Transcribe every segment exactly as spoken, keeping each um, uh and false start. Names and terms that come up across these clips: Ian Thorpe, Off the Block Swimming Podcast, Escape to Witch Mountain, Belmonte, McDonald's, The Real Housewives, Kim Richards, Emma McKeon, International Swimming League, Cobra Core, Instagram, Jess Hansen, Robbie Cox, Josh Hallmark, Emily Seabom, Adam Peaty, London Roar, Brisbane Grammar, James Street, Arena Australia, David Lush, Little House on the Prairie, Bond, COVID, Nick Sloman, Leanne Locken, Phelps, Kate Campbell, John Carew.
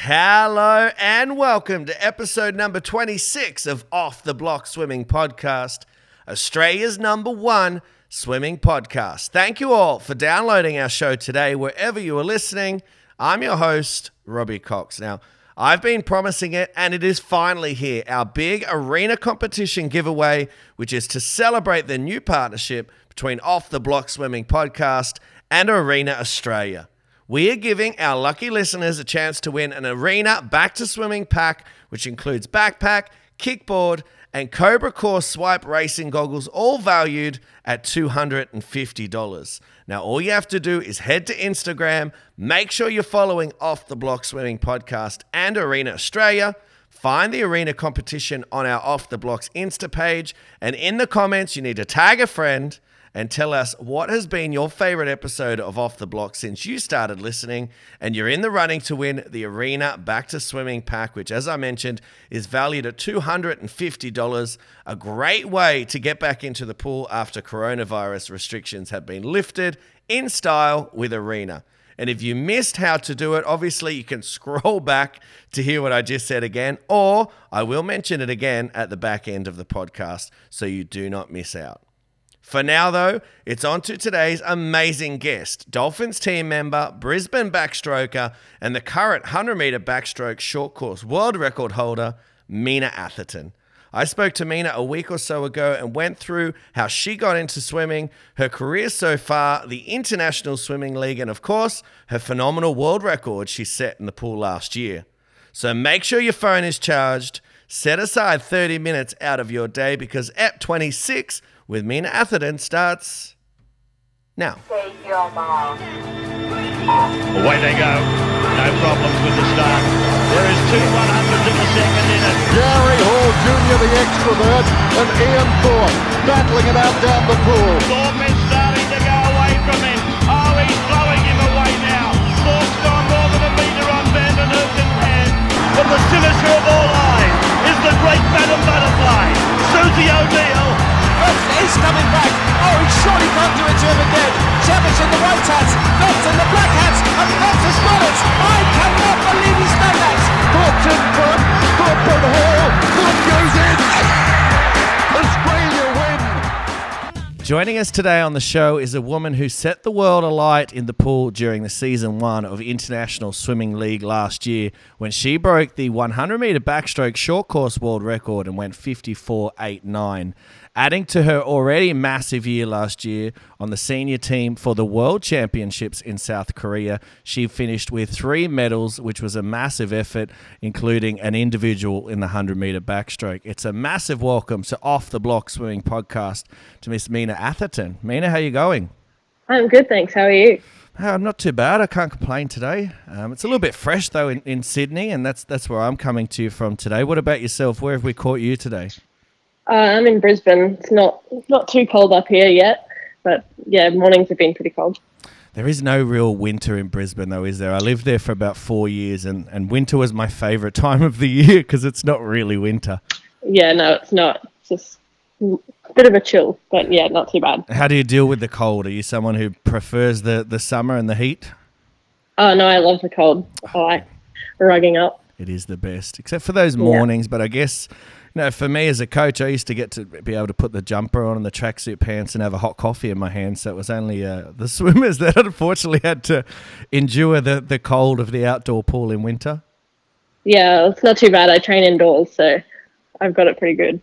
Hello and welcome to episode number twenty-six of Off the Block Swimming Podcast, Australia's number one swimming podcast. Thank you all for downloading our show today, wherever you are listening. I'm your host, Robbie Cox. Now, I've been promising it and it is finally here, our big arena competition giveaway, which is to celebrate the new partnership between Off the Block Swimming Podcast and Arena Australia. We are giving our lucky listeners a chance to win an Arena Back to Swimming pack, which includes backpack, kickboard, and Cobra Core swipe racing goggles, all valued at two hundred fifty dollars. Now, all you have to do is head to Instagram, make sure you're following Off the Block Swimming Podcast and Arena Australia, find the Arena competition on our Off the Blocks Insta page, and in the comments, you need to tag a friend and tell us what has been your favorite episode of Off the Block since you started listening, and you're in the running to win the Arena Back to Swimming pack, which, as I mentioned, is valued at two hundred fifty dollars. A great way to get back into the pool after coronavirus restrictions have been lifted, in style with Arena. And if you missed how to do it, obviously you can scroll back to hear what I just said again, or I will mention it again at the back end of the podcast so you do not miss out. For now, though, it's on to today's amazing guest, Dolphins team member, Brisbane backstroker, and the current one hundred metre backstroke short course world record holder, Mina Atherton. I spoke to Mina a week or so ago and went through how she got into swimming, her career so far, the International Swimming League, and of course, her phenomenal world record she set in the pool last year. So make sure your phone is charged. Set aside thirty minutes out of your day because E P twenty-six with Mina Atherton starts now. Away they go. No problems with the start. There is two one hundreds in the second inning. Gary Hall Junior, the extrovert, and Ian Thorpe battling it out down the pool. Thorpe is starting to go away from him. Oh, he's blowing him away now. Thorpe's gone more than a metre on Vanden Heuvel's hand. But the finisher of all eyes is the great Madam Butterfly, Susie O'Neill. He's coming back. Oh, he surely can't do it to him again. Savage in the white hats, Phelps in the black hats, and Phelps has won it. I cannot believe he's done that. Thorpe in front, Thorpe on Hall, Thorpe goes in. Australia win. Joining us today on the show is a woman who set the world alight in the pool during the season one of International Swimming League last year when she broke the one hundred metre backstroke short course world record and went fifty-four eighty-nine. Adding to her already massive year last year on the senior team for the World Championships in South Korea, she finished with three medals, which was a massive effort, including an individual in the one hundred metre backstroke. It's a massive welcome to Off the Block Swimming Podcast to Miss Mina Atherton. Mina, how are you going? I'm good, thanks. How are you? I'm not too bad. I can't complain today. Um, it's a little bit fresh, though, in, in Sydney, and that's, that's where I'm coming to you from today. What about yourself? Where have we caught you today? Uh, I'm in Brisbane. It's not not too cold up here yet, but yeah, mornings have been pretty cold. There is no real winter in Brisbane, though, is there? I lived there for about four years, and, and winter was my favourite time of the year because it's not really winter. Yeah, no, it's not. It's just a bit of a chill, but yeah, not too bad. How do you deal with the cold? Are you someone who prefers the, the summer and the heat? Oh, no, I love the cold. I like rugging up. It is the best, except for those mornings, yeah. But I guess... No, for me as a coach, I used to get to be able to put the jumper on and the tracksuit pants and have a hot coffee in my hand. So it was only uh, the swimmers that unfortunately had to endure the, the cold of the outdoor pool in winter. Yeah, it's not too bad. I train indoors, so I've got it pretty good.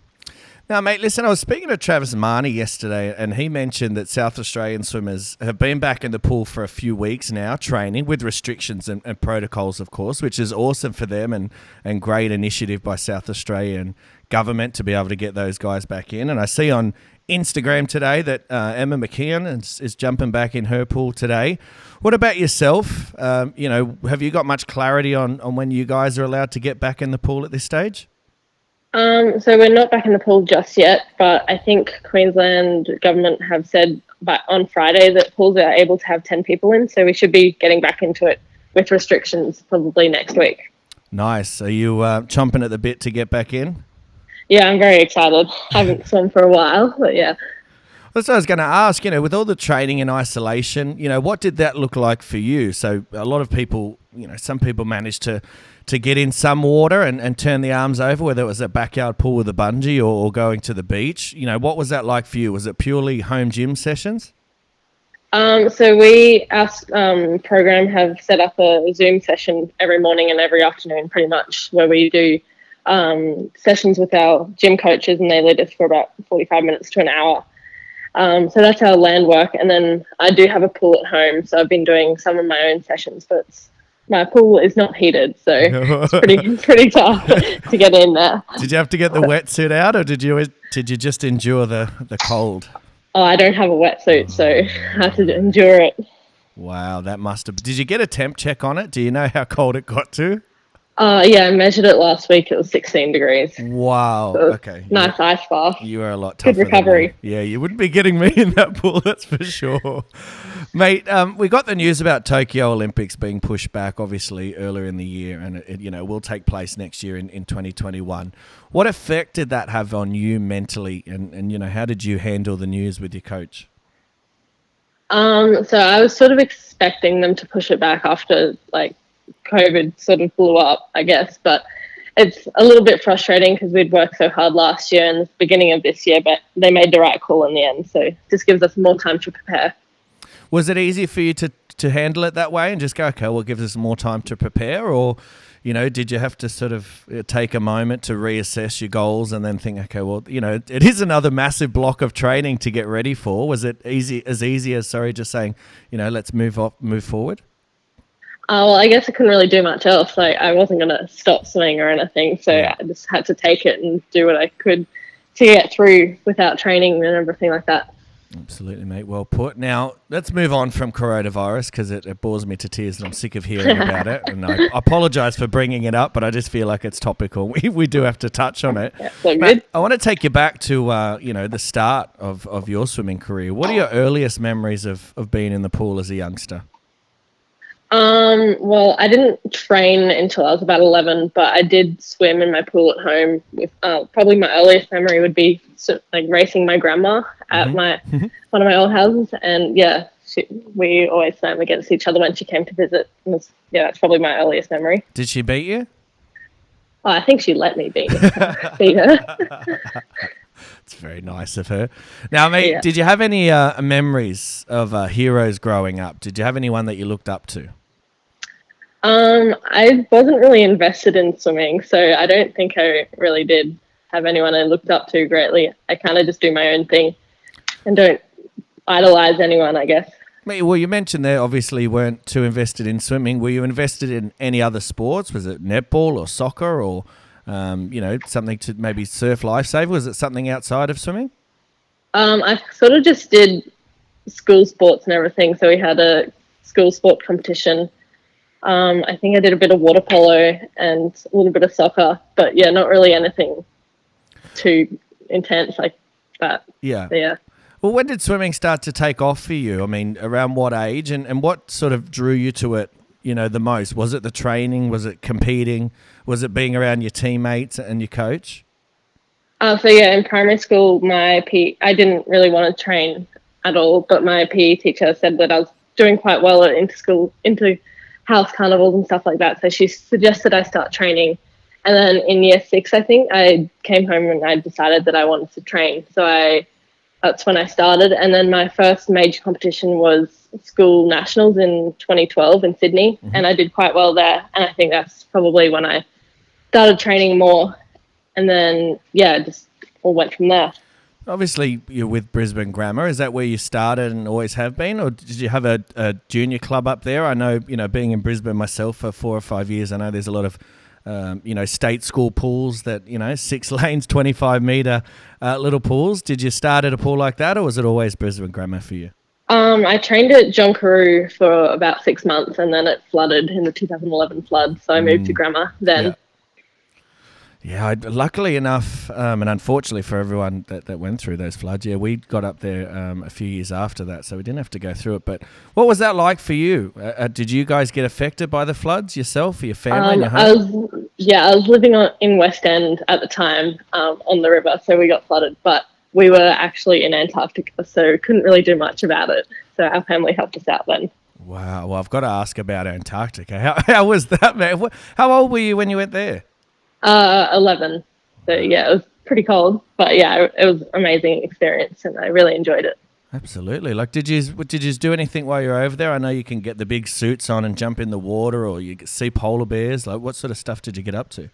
Now, mate, listen, I was speaking to Travis Marnie yesterday, and he mentioned that South Australian swimmers have been back in the pool for a few weeks now, training with restrictions and, and protocols, of course, which is awesome for them and, and great initiative by South Australian government to be able to get those guys back in. And I see on Instagram today that uh, Emma McKeon is, is jumping back in her pool today. What about yourself? Um, you know, have you got much clarity on, on when you guys are allowed to get back in the pool at this stage? Um, so we're not back in the pool just yet, but I think Queensland government have said by, on Friday that pools are able to have ten people in, so we should be getting back into it with restrictions probably next week. Nice. Are you uh, chomping at the bit to get back in? Yeah, I'm very excited. I haven't swum for a while, but yeah. That's what I was going to ask, you know, with all the training in isolation, you know, what did that look like for you? So a lot of people, you know, some people manage to, to get in some water and, and turn the arms over, whether it was a backyard pool with a bungee or, or going to the beach. You know, what was that like for you? Was it purely home gym sessions? Um, so we, our um, program have set up a Zoom session every morning and every afternoon pretty much, where we do um, sessions with our gym coaches, and they lead us for about forty-five minutes to an hour. Um, so that's our land work. And then I do have a pool at home, so I've been doing some of my own sessions, but it's, my pool is not heated, so it's pretty pretty tough to get in there. Did you have to get the wetsuit out, or did you did you just endure the, the cold? Oh, I don't have a wetsuit, so I have to endure it. Wow, that must have... Did you get a temp check on it? Do you know how cold it got to? Uh, yeah, I measured it last week. It was sixteen degrees. Wow. So okay. Nice yeah. ice bath. You are a lot tougher. Good recovery. Yeah, you wouldn't be getting me in that pool, that's for sure. Mate, um, we got the news about Tokyo Olympics being pushed back, obviously, earlier in the year, and it, it you know, will take place next year in, in twenty twenty-one. What effect did that have on you mentally, and, and you know, how did you handle the news with your coach? Um, so I was sort of expecting them to push it back after, like, COVID sort of blew up, I guess, but it's a little bit frustrating because we'd worked so hard last year and the beginning of this year, but they made the right call in the end, so it just gives us more time to prepare. Was it easy for you to, to handle it that way and just go, okay, well, it gives us more time to prepare, or, you know, did you have to sort of take a moment to reassess your goals and then think, okay, well, you know, it is another massive block of training to get ready for. Was it easy as easy as, sorry, just saying, you know, let's move off, move forward? Uh, well, I guess I couldn't really do much else. Like, I wasn't going to stop swimming or anything, so I just had to take it and do what I could to get through without training and everything like that. Absolutely, mate. Well put. Now, let's move on from coronavirus because it, it bores me to tears and I'm sick of hearing about it. And I apologise for bringing it up, but I just feel like it's topical. We, we do have to touch on it. Yeah, so good. I want to take you back to, uh, you know, the start of, of your swimming career. What are your earliest memories of, of being in the pool as a youngster? Um, well, I didn't train until I was about eleven, but I did swim in my pool at home. With uh, probably my earliest memory would be sort of like racing my grandma at mm-hmm. my mm-hmm. one of my old houses, and yeah, she, we always swam against each other when she came to visit. It was, yeah, that's probably my earliest memory. Did she beat you? Oh, I think she let me beat her. beat her. It's very nice of her. Now, mate, yeah. Did you have any uh, memories of uh, heroes growing up? Did you have anyone that you looked up to? Um, I wasn't really invested in swimming, so I don't think I really did have anyone I looked up to greatly. I kind of just do my own thing and don't idolise anyone, I guess. Well, you mentioned there obviously you weren't too invested in swimming. Were you invested in any other sports? Was it netball or soccer or, um, you know, something to maybe surf lifesaver? Was it something outside of swimming? Um, I sort of just did school sports and everything. So we had a school sport competition. Um, I think I did a bit of water polo and a little bit of soccer, but yeah, not really anything too intense like that. Yeah. So, yeah. Well, when did swimming start to take off for you? I mean, around what age and, and what sort of drew you to it, you know, the most? Was it the training? Was it competing? Was it being around your teammates and your coach? Uh, so yeah, in primary school, my P- I didn't really want to train at all, but my P E teacher said that I was doing quite well at inter-school, inter- house carnivals and stuff like that, so she suggested I start training. And then in year six, I think I came home and I decided that I wanted to train, so I that's when I started. And then my first major competition was school nationals in twenty twelve in Sydney, mm-hmm. and I did quite well there, and I think that's probably when I started training more, and then yeah, just all went from there. Obviously, you're with Brisbane Grammar. Is that where you started and always have been, or did you have a, a junior club up there? I know, you know, being in Brisbane myself for four or five years, I know there's a lot of, um, you know, state school pools that, you know, six lanes, twenty-five metre uh, little pools. Did you start at a pool like that, or was it always Brisbane Grammar for you? Um, I trained at John Carew for about six months, and then it flooded in the two thousand eleven flood, so I moved mm. to Grammar then. Yeah. Yeah, I, luckily enough, um, and unfortunately for everyone that, that went through those floods, yeah, we got up there um, a few years after that, so we didn't have to go through it. But what was that like for you? Uh, uh, did you guys get affected by the floods, yourself, or your family? Um, your I was, yeah, I was living on, in West End at the time um, on the river, so we got flooded. But we were actually in Antarctica, so couldn't really do much about it. So our family helped us out then. Wow. Well, I've got to ask about Antarctica. How, how was that, man? How old were you when you went there? Uh, eleven. So, yeah, it was pretty cold. But, yeah, it was an amazing experience and I really enjoyed it. Absolutely. Like, did you did you do anything while you were over there? I know you can get the big suits on and jump in the water, or you see polar bears. Like, what sort of stuff did you get up to?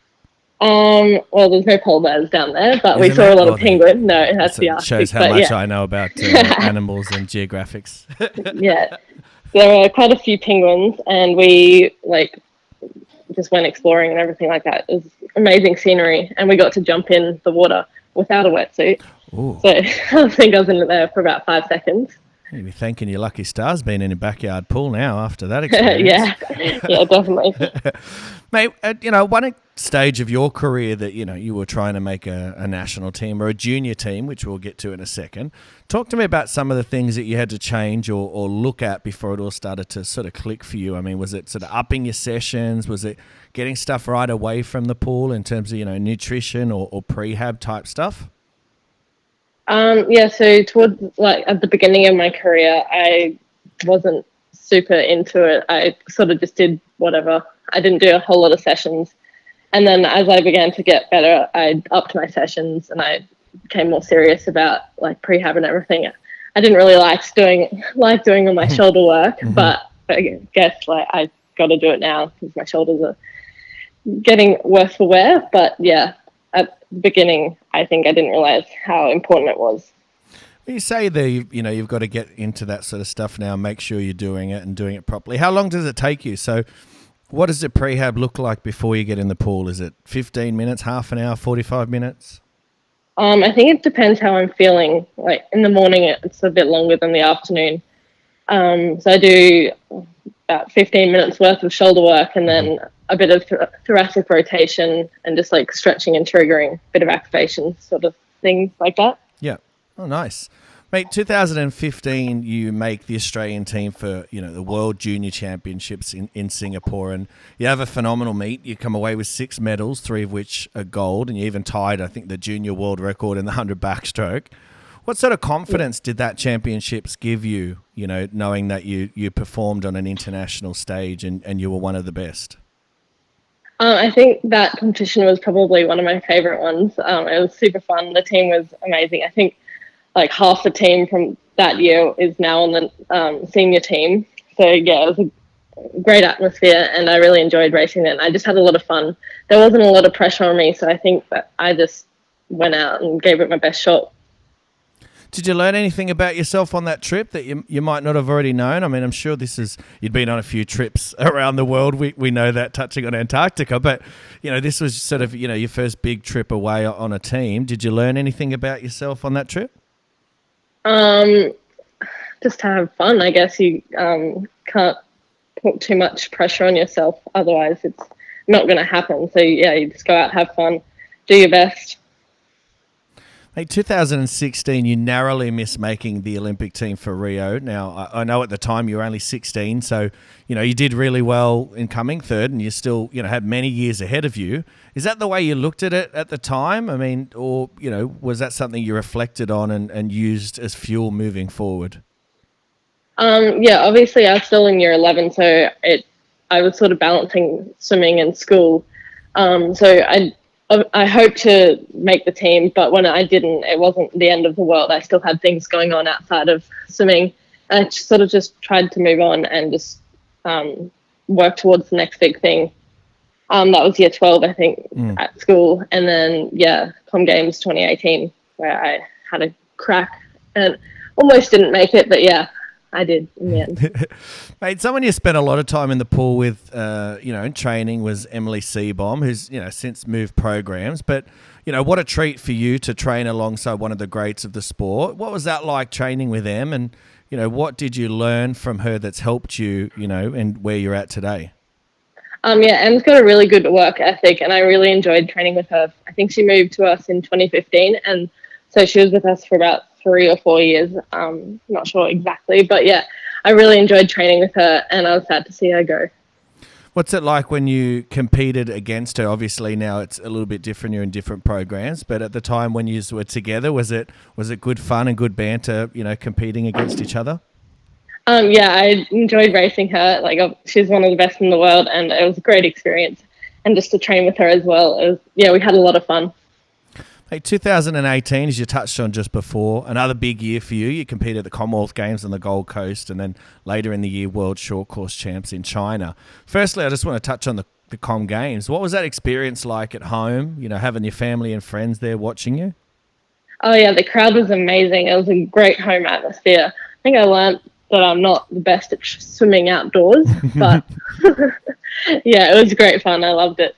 Um, well, there's no polar bears down there, but Isn't we saw a lot of penguin. No, it has to be Arctic. Shows how much yeah. I know about uh, animals and geographics. Yeah. There were quite a few penguins, and we, like, just went exploring and everything like that. It was amazing scenery, and we got to jump in the water without a wetsuit. Ooh. So I think I was in there for about five seconds. You'll be thanking your lucky stars being in your backyard pool now after that experience. yeah, yeah, definitely. Mate, at, you know, one stage of your career that, you know, you were trying to make a, a national team or a junior team, which we'll get to in a second. Talk to me about some of the things that you had to change or, or look at before it all started to sort of click for you. I mean, was it sort of upping your sessions? Was it getting stuff right away from the pool in terms of, you know, nutrition or, or prehab type stuff? Um, yeah, so towards, like, at the beginning of my career, I wasn't super into it. I sort of just did whatever. I didn't do a whole lot of sessions. And then as I began to get better, I upped my sessions and I became more serious about, like, prehab and everything. I didn't really like doing like doing all my shoulder work, mm-hmm. but I guess, like, I got to do it now because my shoulders are getting worse for wear. But, yeah. At the beginning, I think I didn't realise how important it was. You say there, you, you know, you've got to get into that sort of stuff now, make sure you're doing it and doing it properly. How long does it take you? So what does the prehab look like before you get in the pool? Is it fifteen minutes, half an hour, forty-five minutes? Um, I think it depends how I'm feeling. Like in the morning, it's a bit longer than the afternoon. Um, so I do about fifteen minutes worth of shoulder work and then mm-hmm. a bit of th- thoracic rotation and just like stretching and triggering, a bit of activation sort of things like that. Yeah. Oh, nice. Mate, two thousand fifteen, you make the Australian team for, you know, the World Junior Championships in, in Singapore, and you have a phenomenal meet. You come away with six medals, three of which are gold, and you even tied, I think, the junior world record in the one hundred backstroke. What sort of confidence did that championships give you, you know, knowing that you, you performed on an international stage and, and you were one of the best? Um, I think that competition was probably one of my favourite ones. Um, it was super fun. The team was amazing. I think like half the team from that year is now on the um, senior team. So, yeah, it was a great atmosphere and I really enjoyed racing then. I just had a lot of fun. There wasn't a lot of pressure on me, so I think that I just went out and gave it my best shot. Did you learn anything about yourself on that trip that you you might not have already known? I mean, I'm sure this is you'd been on a few trips around the world. We we know that, touching on Antarctica, but you know this was sort of you know your first big trip away on a team. Did you learn anything about yourself on that trip? Um, just to have fun, I guess. You um can't put too much pressure on yourself, otherwise it's not going to happen. So yeah, you just go out, have fun, do your best. In two thousand sixteen, you narrowly missed making the Olympic team for Rio. Now, I know at the time you were only sixteen, so, you know, you did really well in coming third and you still, you know, had many years ahead of you. Is that the way you looked at it at the time? I mean, or, you know, was that something you reflected on and, and used as fuel moving forward? Um, yeah, obviously I was still in year eleven, so it I was sort of balancing swimming and school. Um, so I I hoped to make the team, but when I didn't, it wasn't the end of the world. I still had things going on outside of swimming. And I sort of just tried to move on and just um, work towards the next big thing. Um, that was year twelve, I think, mm. at school. And then, yeah, Com Games twenty eighteen, where I had a crack and almost didn't make it, but yeah. I did in the end. Mate, someone you spent a lot of time in the pool with, uh, you know, in training was Emily Seabom, who's, you know, since moved programs. But, you know, what a treat for you to train alongside one of the greats of the sport. What was that like training with Em? And, you know, what did you learn from her that's helped you, you know, and where you're at today? Um, yeah, Em's got a really good work ethic and I really enjoyed training with her. I think she moved to us in twenty fifteen and so she was with us for about three or four years, um, not sure exactly, but yeah, I really enjoyed training with her and I was sad to see her go. What's it like when you competed against her? Obviously now it's a little bit different. You're in different programs, but at the time when you were together, was it was it good fun and good banter? You know, competing against each other. Um, yeah, I enjoyed racing her. Like, she's one of the best in the world, and it was a great experience. And just to train with her as well, it was, yeah, we had a lot of fun. Hey, two thousand eighteen, as you touched on just before, another big year for you. You competed at the Commonwealth Games on the Gold Coast, and then later in the year, World Short Course Champs in China. Firstly, I just want to touch on the, the Com Games. What was that experience like at home, you know, having your family and friends there watching you? Oh, yeah, the crowd was amazing. It was a great home atmosphere. I think I learned that I'm not the best at swimming outdoors, but yeah, it was great fun. I loved it.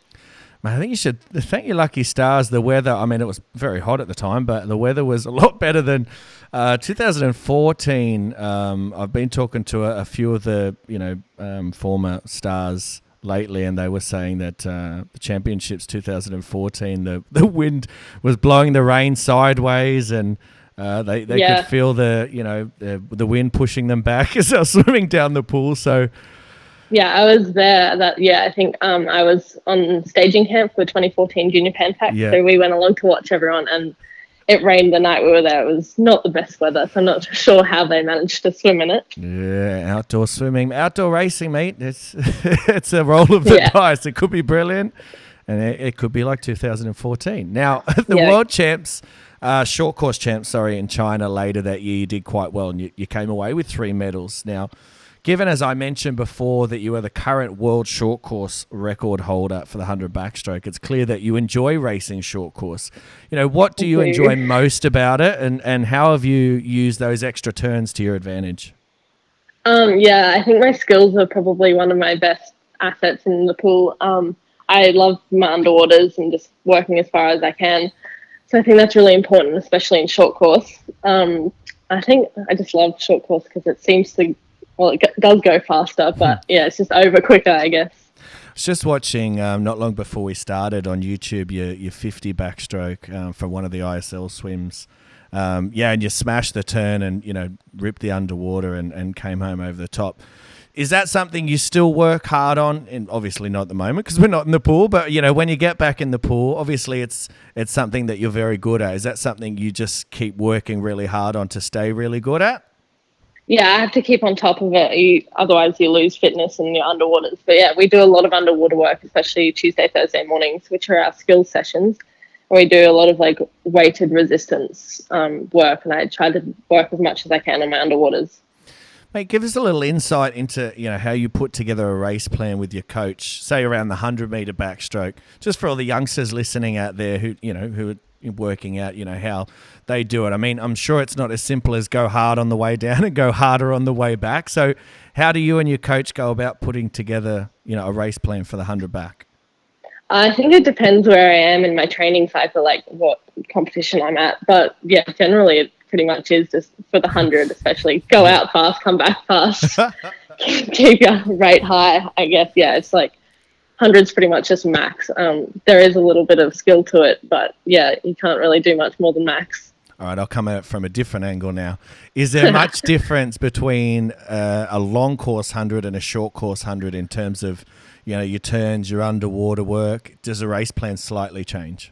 I think you should thank your lucky stars. The weather, I mean, it was very hot at the time, but the weather was a lot better than uh, two thousand fourteen. Um, I've been talking to a, a few of the, you know, um, former stars lately, and they were saying that uh, the championships two thousand fourteen, the, the wind was blowing the rain sideways, and Uh, they they yeah. could feel the, you know, the, the wind pushing them back as they were swimming down the pool. So, yeah, I was there. That yeah, I think um, I was on staging camp for twenty fourteen Junior Pan Pac. Yeah. So we went along to watch everyone, and it rained the night we were there. It was not the best weather, so I'm not sure how they managed to swim in it. Yeah, outdoor swimming, outdoor racing, mate. It's it's a roll of the yeah. dice. It could be brilliant, and it, it could be like two thousand fourteen. Now the yeah. World Champs. Uh, short course champs, sorry, in China later that year, you did quite well, and you, you came away with three medals. Now, given, as I mentioned before, that you are the current world short course record holder for the one hundred backstroke, it's clear that you enjoy racing short course. You know, what do you enjoy most about it, and, and how have you used those extra turns to your advantage? Um, yeah, I think my skills are probably one of my best assets in the pool. Um, I love my underwaters and just working as far as I can. So I think that's really important, especially in short course. Um, I think I just love short course because it seems to, well, it g- does go faster, but yeah, it's just over quicker, I guess. I was just watching um, not long before we started on YouTube your your fifty backstroke um, from one of the I S L swims. Um, yeah, and you smashed the turn and, you know, ripped the underwater and, and came home over the top. Is that something you still work hard on? And obviously not at the moment because we're not in the pool, but, you know, when you get back in the pool, obviously it's it's something that you're very good at. Is that something you just keep working really hard on to stay really good at? Yeah, I have to keep on top of it. You, otherwise you lose fitness in your underwaters. But, yeah, we do a lot of underwater work, especially Tuesday, Thursday mornings, which are our skill sessions. And we do a lot of, like, weighted resistance um, work, and I try to work as much as I can on my underwaters. Mate, give us a little insight into, you know, how you put together a race plan with your coach, say around the one hundred meter backstroke, just for all the youngsters listening out there who, you know, who are working out, you know, how they do it. I mean, I'm sure it's not as simple as go hard on the way down and go harder on the way back. So how do you and your coach go about putting together, you know, a race plan for the one hundred back? I think it depends where I am in my training cycle, like what competition I'm at. But, yeah, generally it pretty much is just for the one hundred, especially go out fast, come back fast, keep your rate high, I guess. Yeah, it's like one hundred's pretty much just max. Um, there is a little bit of skill to it, but, yeah, you can't really do much more than max. All right, I'll come at it from a different angle now. Is there much difference between uh, a long course one hundred and a short course one hundred in terms of, you know, your turns, your underwater work? Does the race plan slightly change?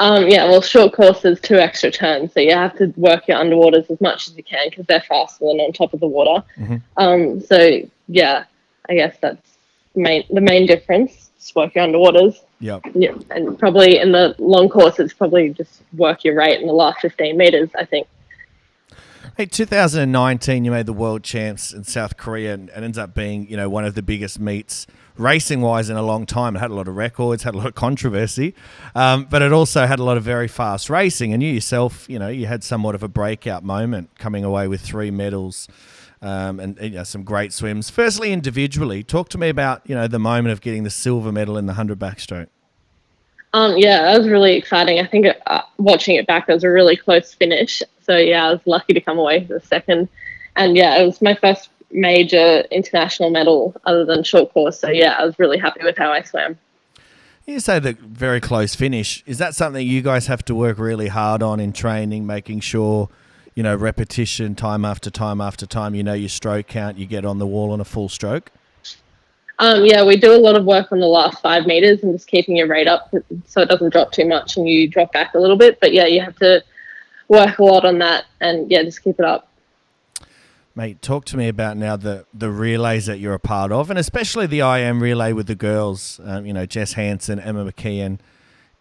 Um, yeah, well, short course is two extra turns, so you have to work your underwaters as much as you can because they're faster than on top of the water. Mm-hmm. Um, so, yeah, I guess that's main, the main difference, just work your underwaters. Yep. Yeah. And probably in the long course, it's probably just work your rate in the last fifteen metres, I think. Hey, two thousand nineteen, you made the world champs in South Korea, and it ends up being, you know, one of the biggest meets racing-wise in a long time. It had a lot of records, had a lot of controversy, um, but it also had a lot of very fast racing. And you yourself, you know, you had somewhat of a breakout moment, coming away with three medals um, and, you know, some great swims. Firstly, individually, talk to me about, you know, the moment of getting the silver medal in the one hundred backstroke. Um, yeah, that was really exciting. I think uh, watching it back, it was a really close finish. So, yeah, I was lucky to come away for the second. And, yeah, it was my first major international medal other than short course. So, yeah, I was really happy with how I swam. You say the very close finish. Is that something you guys have to work really hard on in training, making sure, you know, repetition time after time after time, you know, your stroke count, you get on the wall on a full stroke? Um, yeah, we do a lot of work on the last five meters and just keeping your rate up so it doesn't drop too much and you drop back a little bit. But, yeah, you have to work a lot on that and, yeah, just keep it up. Mate, talk to me about now the, the relays that you're a part of, and especially the I M relay with the girls, um, you know, Jess Hansen, Emma McKeon,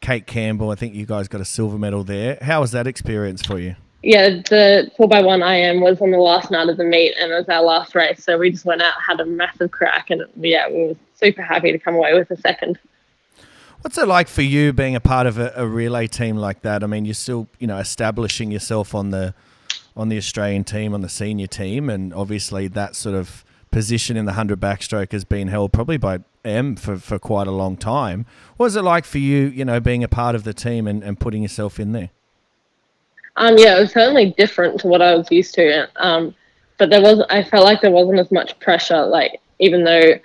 Kate Campbell. I think you guys got a silver medal there. How was that experience for you? Yeah, the four by one I M was on the last night of the meet and it was our last race. So we just went out, had a massive crack, and, yeah, we were super happy to come away with a second. What's it like for you being a part of a, a relay team like that? I mean, you're still, you know, establishing yourself on the – on the Australian team, on the senior team, and obviously that sort of position in the one hundred backstroke has been held probably by Em for, for quite a long time. What was it like for you, you know, being a part of the team and, and putting yourself in there? Um, yeah, it was certainly different to what I was used to, um, but there was, I felt like there wasn't as much pressure, like, even though,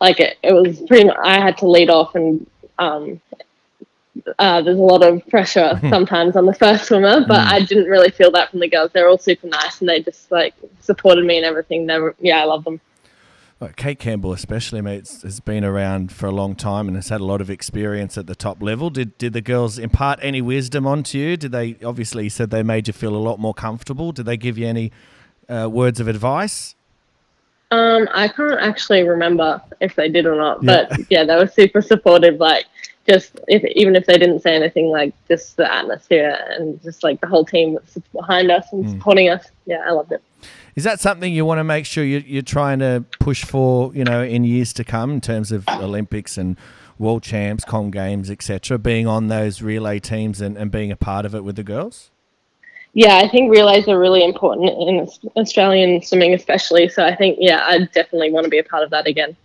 like, it, it was pretty much, I had to lead off, and um, Uh, there's a lot of pressure sometimes on the first swimmer, but I didn't really feel that from the girls. They're all super nice and they just like supported me and everything. They were, yeah, I love them. Well, Kate Campbell especially, mate, has been around for a long time and has had a lot of experience at the top level. Did did the girls impart any wisdom onto you? Did they, obviously you said they made you feel a lot more comfortable. Did they give you any uh, words of advice? Um, I can't actually remember if they did or not, yeah. but yeah, they were super supportive. Like, Just if, even if they didn't say anything, like just the atmosphere and just like the whole team that's behind us and mm. supporting us. Yeah, I loved it. Is that something you want to make sure you, you're trying to push for, you know, in years to come in terms of Olympics and World Champs, Com Games, et cetera, being on those relay teams and, and being a part of it with the girls? Yeah, I think relays are really important in Australian swimming especially. So I think, yeah, I definitely want to be a part of that again.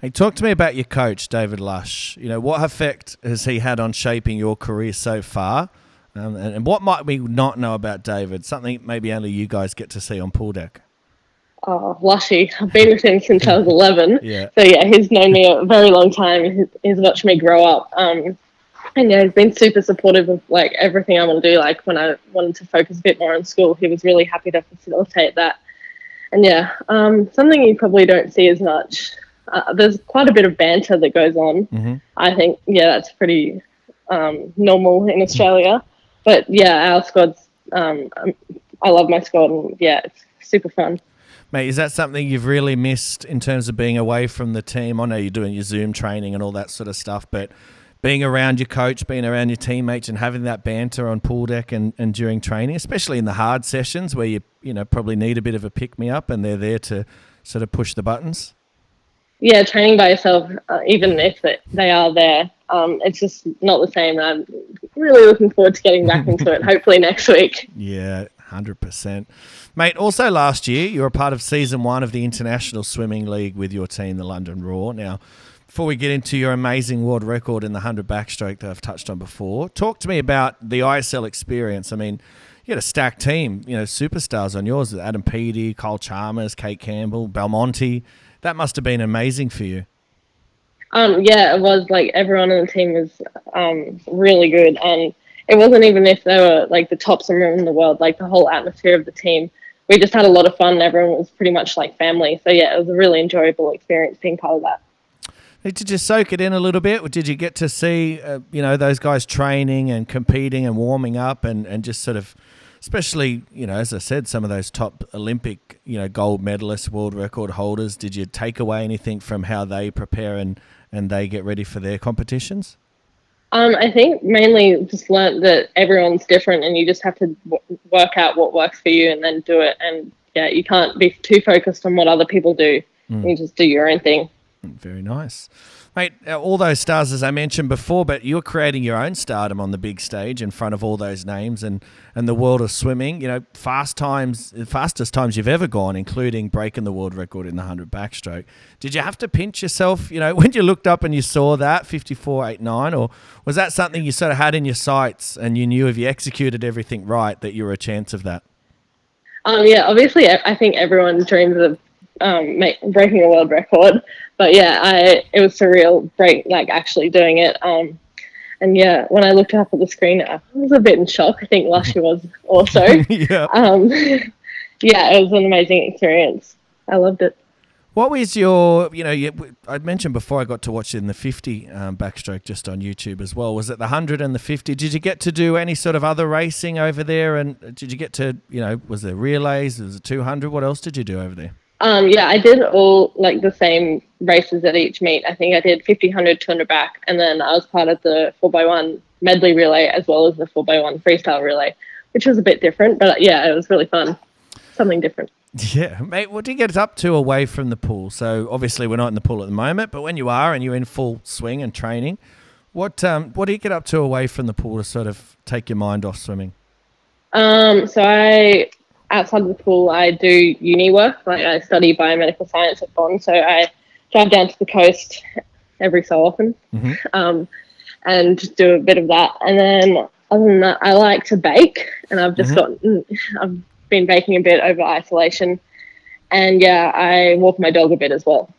Hey, talk to me about your coach, David Lush. You know, what effect has he had on shaping your career so far? Um, and, and what might we not know about David? Something maybe only you guys get to see on pool deck. Oh, Lushy. I've been with him since I was eleven. Yeah. So, yeah, he's known me a very long time. He's, he's watched me grow up. Um, and, yeah, he's been super supportive of, like, everything I want to do. Like, when I wanted to focus a bit more on school, he was really happy to facilitate that. And, yeah, um, something you probably don't see as much. Uh, there's quite a bit of banter that goes on. Mm-hmm. I think, yeah, that's pretty um, normal in Australia. But, yeah, our squad's um, – I love my squad and, yeah, it's super fun. Mate, is that something you've really missed in terms of being away from the team? I know you're doing your Zoom training and all that sort of stuff, but being around your coach, being around your teammates and having that banter on pool deck and, and during training, especially in the hard sessions where you, you know, probably need a bit of a pick-me-up and they're there to sort of push the buttons? Yeah, training by yourself, uh, even if it, they are there, um, it's just not the same. I'm really looking forward to getting back into it, hopefully next week. Yeah, one hundred percent. Mate, also last year, you were a part of Season one of the International Swimming League with your team, the London Roar. Now, before we get into your amazing world record in the one hundred backstroke that I've touched on before, talk to me about the I S L experience. I mean, you had a stacked team, you know, superstars on yours, with Adam Peaty, Kyle Chalmers, Kate Campbell, Belmonte. That must have been amazing for you. Um, yeah, it was. Like, everyone on the team was um, really good. And it wasn't even if they were, like, the top swimmer in the world, like, the whole atmosphere of the team. We just had a lot of fun. Everyone was pretty much like family. So, yeah, it was a really enjoyable experience being part of that. Did you soak it in a little bit? Or did you get to see, uh, you know, those guys training and competing and warming up and, and just sort of, especially, you know, as I said, some of those top Olympic, you know, gold medalists, world record holders, did you take away anything from how they prepare and, and they get ready for their competitions? Um, I think mainly just learnt that everyone's different and you just have to w- work out what works for you and then do it. And, yeah, you can't be too focused on what other people do. Mm. You just do your own thing. Very nice. Mate, all those stars, as I mentioned before, but you're creating your own stardom on the big stage in front of all those names and, and the world of swimming. You know, fast times, fastest times you've ever gone, including breaking the world record in the one hundred backstroke. Did you have to pinch yourself, you know, when you looked up and you saw that, fifty-four eighty-nine, or was that something you sort of had in your sights and you knew if you executed everything right that you were a chance of that? Um, yeah, obviously I think everyone dreams of um, make, breaking a world record. But, yeah, I it was surreal, break, like, actually doing it. Um, and, yeah, when I looked up at the screen, I was a bit in shock. I think Lushy was also. yeah. Um, yeah, it was an amazing experience. I loved it. What was your, you know, I'd mentioned before I got to watch in the fifty um, backstroke just on YouTube as well. Was it the one hundred and the fifty? Did you get to do any sort of other racing over there? And did you get to, you know, was there relays? Was it two hundred? What else did you do over there? Um, yeah, I did all like the same races at each meet. I think I did fifty, one hundred, two hundred back. And then I was part of the four by one medley relay as well as the four by one freestyle relay, which was a bit different. But yeah, it was really fun. Something different. Yeah, mate, what do you get up to away from the pool? So obviously we're not in the pool at the moment, but when you are and you're in full swing and training, what um, what do you get up to away from the pool to sort of take your mind off swimming? Um, so I... Outside of the pool, I do uni work. Like I study biomedical science at Bond, so I drive down to the coast every so often, mm-hmm. um, and do a bit of that. And then other than that, I like to bake, and I've just mm-hmm. gotten, I've been baking a bit over isolation. And yeah, I walk my dog a bit as well.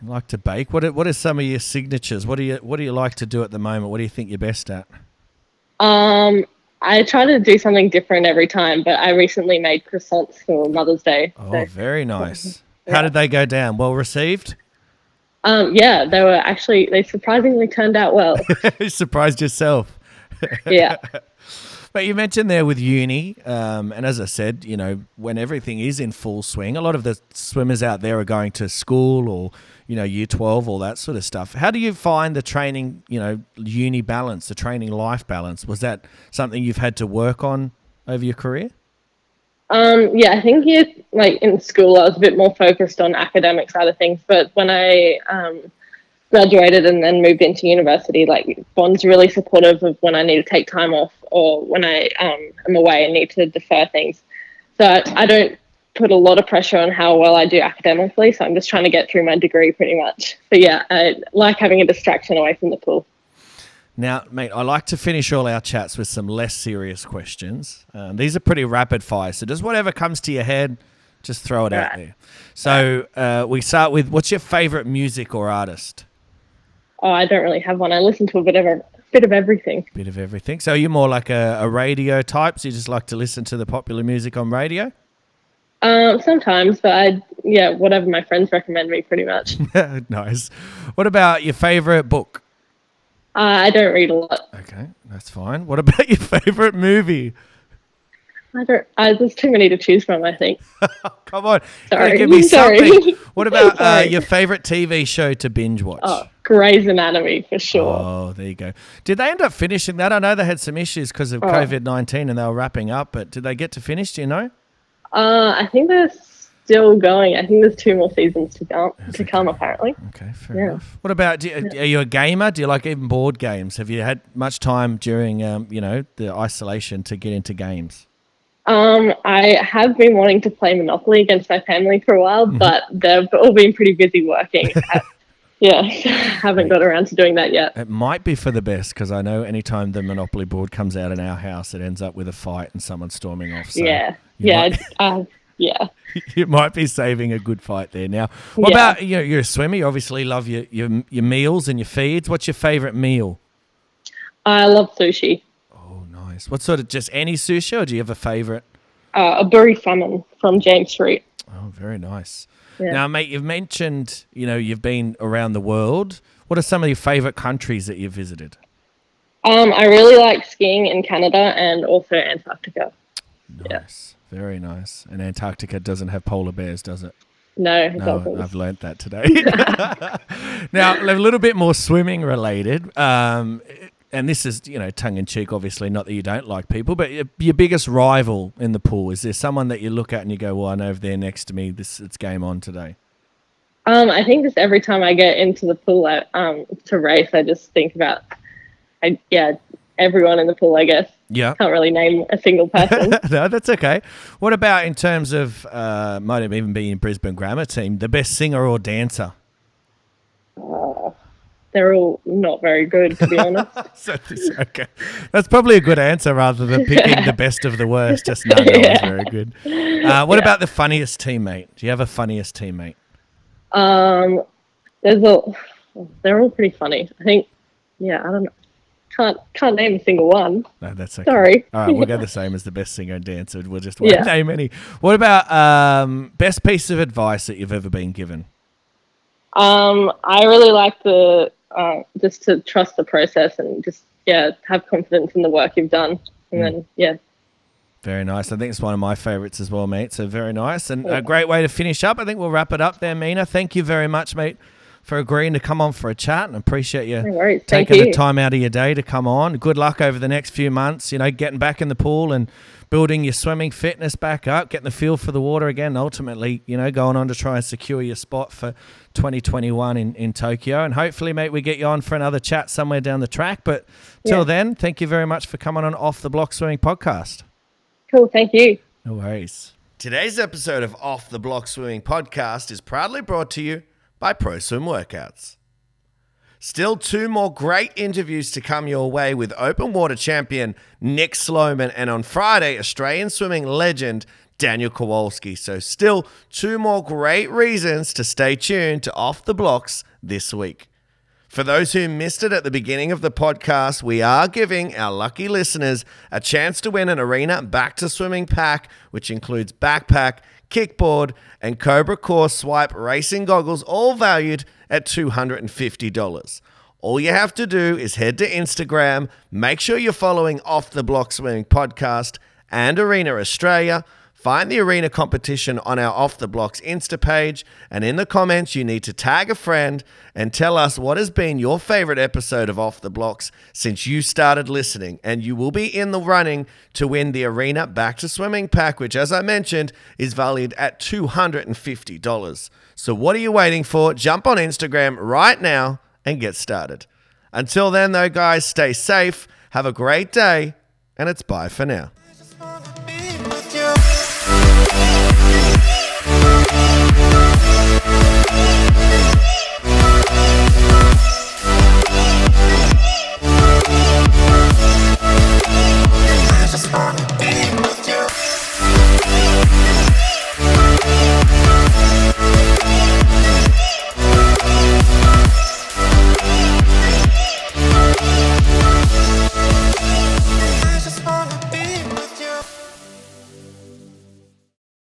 You like to bake. What are, what are some of your signatures? What do you What do you like to do at the moment? What do you think you're best at? Um. I try to do something different every time, but I recently made croissants for Mother's Day. Oh, so. Very nice. Yeah. How did they go down? Well received? Um, yeah, they were actually, they surprisingly turned out well. You surprised yourself. Yeah. But you mentioned there with uni, um, and as I said, you know, when everything is in full swing, a lot of the swimmers out there are going to school or, you know, year twelve, all that sort of stuff. How do you find the training, you know, uni balance, the training life balance? Was that something you've had to work on over your career? Um, yeah, I think yeah, like in school I was a bit more focused on academic side of things, but when I um, graduated and then moved into university, like Bond's really supportive of when I need to take time off or when I um, am away and need to defer things. So I, I don't put a lot of pressure on how well I do academically, so I'm just trying to get through my degree pretty much. But yeah, I like having a distraction away from the pool. Now, mate, I like to finish all our chats with some less serious questions. Um, these are pretty rapid fire, so just whatever comes to your head, just throw it all out right. there. So uh, we start with, what's your favourite music or artist? Oh, I don't really have one. I listen to a bit of a bit of everything. Bit of everything. So you're more like a, a radio type, so you just like to listen to the popular music on radio? Um, sometimes, but I yeah, whatever my friends recommend me pretty much. Nice. What about your favourite book? Uh, I don't read a lot. Okay, that's fine. What about your favourite movie? I don't. I, there's too many to choose from, I think. Come on. Sorry. Give me something. Sorry. What about uh, your favourite T V show to binge watch? Oh, Grey's Anatomy for sure. Oh, there you go. Did they end up finishing that? I know they had some issues because of oh. COVID nineteen and they were wrapping up, but did they get to finish? Do you know? Uh, I think they're still going. I think there's two more seasons to come. That's to okay. come, apparently. Okay, fair yeah. enough. What about? Do you, yeah. Are you a gamer? Do you like even board games? Have you had much time during, um, you know, the isolation to get into games? Um, I have been wanting to play Monopoly against my family for a while, but they've all been pretty busy working. I, yeah, haven't got around to doing that yet. It might be for the best because I know anytime the Monopoly board comes out in our house, it ends up with a fight and someone storming off. So yeah, yeah, might, uh, yeah. You might be saving a good fight there. Now, what yeah. about, you know, you're a swimmer, you obviously love your, your, your meals and your feeds. What's your favourite meal? I love sushi. What sort of, just any sushi, or do you have a favourite? Uh, a buri salmon from James Street. Oh, very nice. Yeah. Now, mate, you've mentioned, you know, you've been around the world. What are some of your favourite countries that you've visited? Um, I really like skiing in Canada and also Antarctica. Nice. Yeah. Very nice. And Antarctica doesn't have polar bears, does it? No, it no, doesn't. I've learnt that today. Now, a little bit more swimming related. Um And this is, you know, tongue-in-cheek, obviously, not that you don't like people, but your biggest rival in the pool, is there someone that you look at and you go, well, I know over there next to me, this it's game on today? Um, I think just every time I get into the pool I, um, to race, I just think about, I, yeah, everyone in the pool, I guess. Yeah. Can't really name a single person. No, that's okay. What about in terms of, uh, might have even been in Brisbane Grammar Team, the best singer or dancer? Uh, They're all not very good, to be honest. So, okay. That's probably a good answer rather than picking yeah. the best of the worst. Just no, no yeah. one's very good. Uh, what yeah. about the funniest teammate? Do you have a funniest teammate? Um, there's a, They're all pretty funny. I think, yeah, I don't know. Can't can't name a single one. No, that's okay. Sorry. All right, we'll go the same as the best singer and dancer. We'll just won't yeah. name any. What about um, best piece of advice that you've ever been given? Um, I really like the uh, just to trust the process and just, yeah, have confidence in the work you've done. And mm. then, yeah. Very nice. I think it's one of my favourites as well, mate. So very nice and yeah. a great way to finish up. I think we'll wrap it up there, Mina. Thank you very much, mate, for agreeing to come on for a chat, and appreciate you no taking you. the time out of your day to come on. Good luck over the next few months, you know, getting back in the pool and building your swimming fitness back up, getting the feel for the water again, ultimately, you know, going on to try and secure your spot for twenty twenty-one in, in Tokyo. And hopefully, mate, we get you on for another chat somewhere down the track. But till yeah. then, thank you very much for coming on Off the Block Swimming Podcast. Cool, thank you. No worries. Today's episode of Off the Block Swimming Podcast is proudly brought to you by Pro Swim Workouts. Still two more great interviews to come your way with open water champion Nick Sloman and on Friday, Australian swimming legend Daniel Kowalski. So still two more great reasons to stay tuned to Off the Blocks this week. For those who missed it at the beginning of the podcast, we are giving our lucky listeners a chance to win an Arena Back to Swimming pack, which includes backpack, kickboard, and Cobra Core Swipe racing goggles, all valued at two hundred fifty dollars. All you have to do is head to Instagram, make sure you're following Off the Block Swimming Podcast and Arena Australia. Find the Arena competition on our Off the Blocks Insta page, and in the comments you need to tag a friend and tell us what has been your favourite episode of Off the Blocks since you started listening, and you will be in the running to win the Arena Back to Swimming pack, which, as I mentioned, is valued at two hundred fifty dollars. So what are you waiting for? Jump on Instagram right now and get started. Until then though, guys, stay safe, have a great day, and it's bye for now.